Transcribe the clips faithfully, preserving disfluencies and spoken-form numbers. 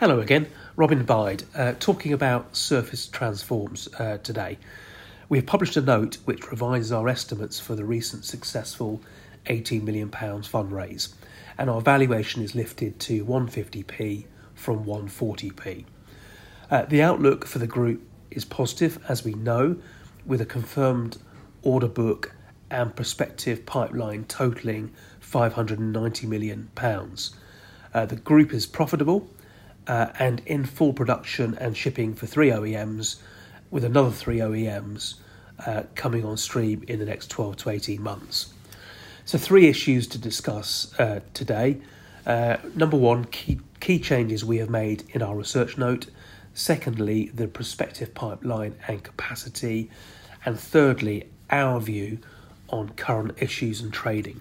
Hello again, Robin Bide, uh, talking about Surface Transforms uh, today. We have published a note which revises our estimates for the recent successful eighteen million pounds fundraise, and our valuation is lifted to one fifty p from one forty p. Uh, the outlook for the group is positive, as we know, with a confirmed order book and prospective pipeline totalling five hundred and ninety million pounds. Uh, the group is profitable, Uh, and in full production and shipping for three O E Ms, with another three O E Ms uh, coming on stream in the next twelve to eighteen months. So three issues to discuss uh, today. Uh, number one, key, key changes we have made in our research note. Secondly, the prospective pipeline and capacity. And thirdly, our view on current issues and trading.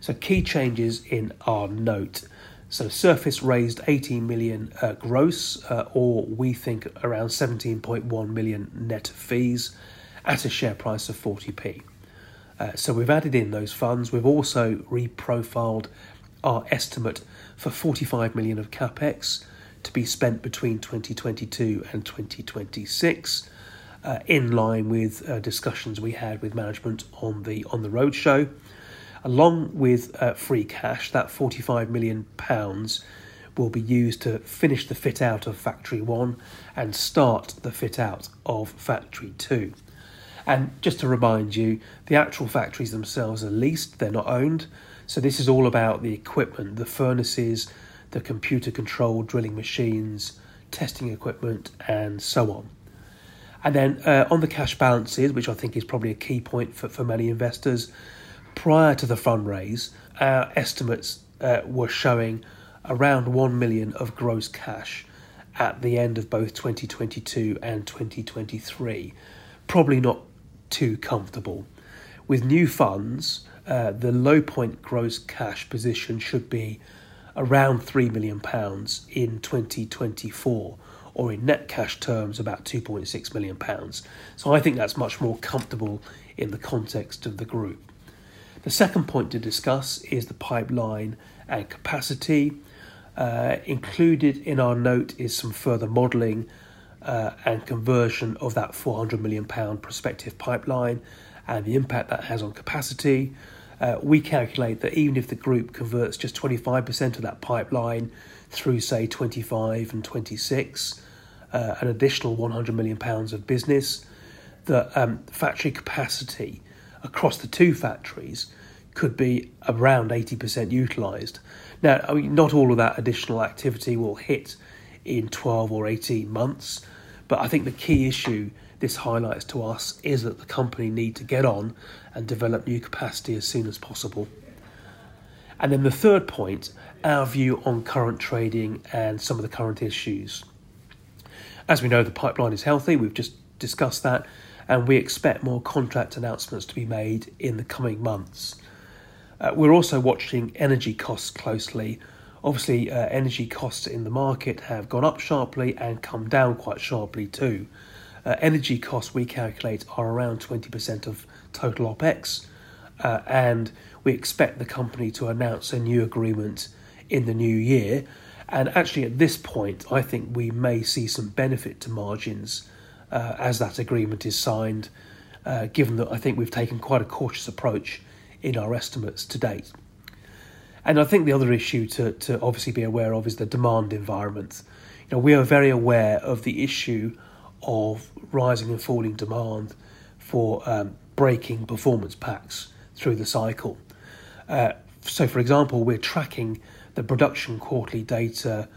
So key changes in our note. So Surface raised eighteen million uh, gross, uh, or we think around seventeen point one million net fees at a share price of forty p. Uh, so we've added in those funds. We've also reprofiled our estimate for forty-five million of capex to be spent between twenty twenty-two and twenty twenty-six, uh, in line with uh, discussions we had with management on the on the roadshow. Along with uh, free cash, that forty-five million pounds will be used to finish the fit-out of Factory one and start the fit-out of Factory two. And just to remind you, the actual factories themselves are leased, they're not owned. So this is all about the equipment, the furnaces, the computer-controlled drilling machines, testing equipment, and so on. And then uh, on the cash balances, which I think is probably a key point for, for many investors, prior to the fundraise, our estimates uh, were showing around one million of gross cash at the end of both twenty twenty-two and twenty twenty-three. Probably not too comfortable. With new funds, uh, the low point gross cash position should be around three million pounds in twenty twenty-four, or in net cash terms, about two point six million pounds. So I think that's much more comfortable in the context of the group. The second point to discuss is the pipeline and capacity. Uh, included in our note is some further modelling uh, and conversion of that four hundred million pounds prospective pipeline and the impact that has on capacity. Uh, we calculate that even if the group converts just twenty-five percent of that pipeline through, say, twenty-five and twenty-six, uh, an additional one hundred million pounds of business, the um, factory capacity across the two factories could be around eighty percent utilised. Now, I mean, not all of that additional activity will hit in twelve or eighteen months, but I think the key issue this highlights to us is that the company need to get on and develop new capacity as soon as possible. And then the third point, our view on current trading and some of the current issues. As we know, the pipeline is healthy. We've just discussed that. And we expect more contract announcements to be made in the coming months. Uh, we're also watching energy costs closely. Obviously, uh, energy costs in the market have gone up sharply and come down quite sharply too. Uh, energy costs, we calculate, are around twenty percent of total OPEX, uh, and we expect the company to announce a new agreement in the new year. And actually, at this point, I think we may see some benefit to margins Uh, as that agreement is signed, uh, given that I think we've taken quite a cautious approach in our estimates to date. And I think the other issue to, to obviously be aware of is the demand environment. You know, we are very aware of the issue of rising and falling demand for um, breaking performance packs through the cycle. Uh, so, for example, we're tracking the production quarterly data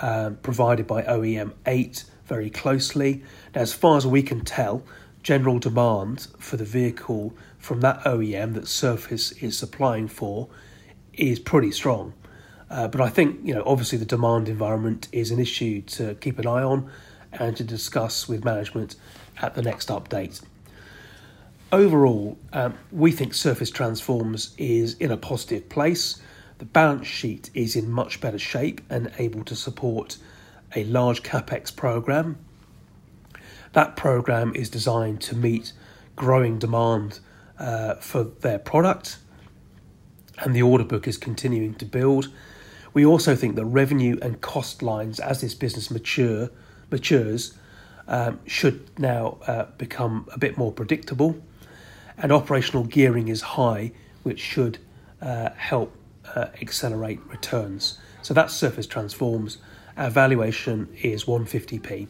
uh, provided by O E M eight very closely. Now, as far as we can tell, general demand for the vehicle from that O E M that Surface is supplying for is pretty strong. Uh, but I think, you know, obviously the demand environment is an issue to keep an eye on and to discuss with management at the next update. Overall, um, we think Surface Transforms is in a positive place. The balance sheet is in much better shape and able to support a large capex program. That program is designed to meet growing demand uh, for their product, and the order book is continuing to build. We also think the revenue and cost lines as this business mature matures um, should now uh, become a bit more predictable, and operational gearing is high, which should uh, help uh, accelerate returns. So that's Surface Transforms. Our valuation is one fifty p.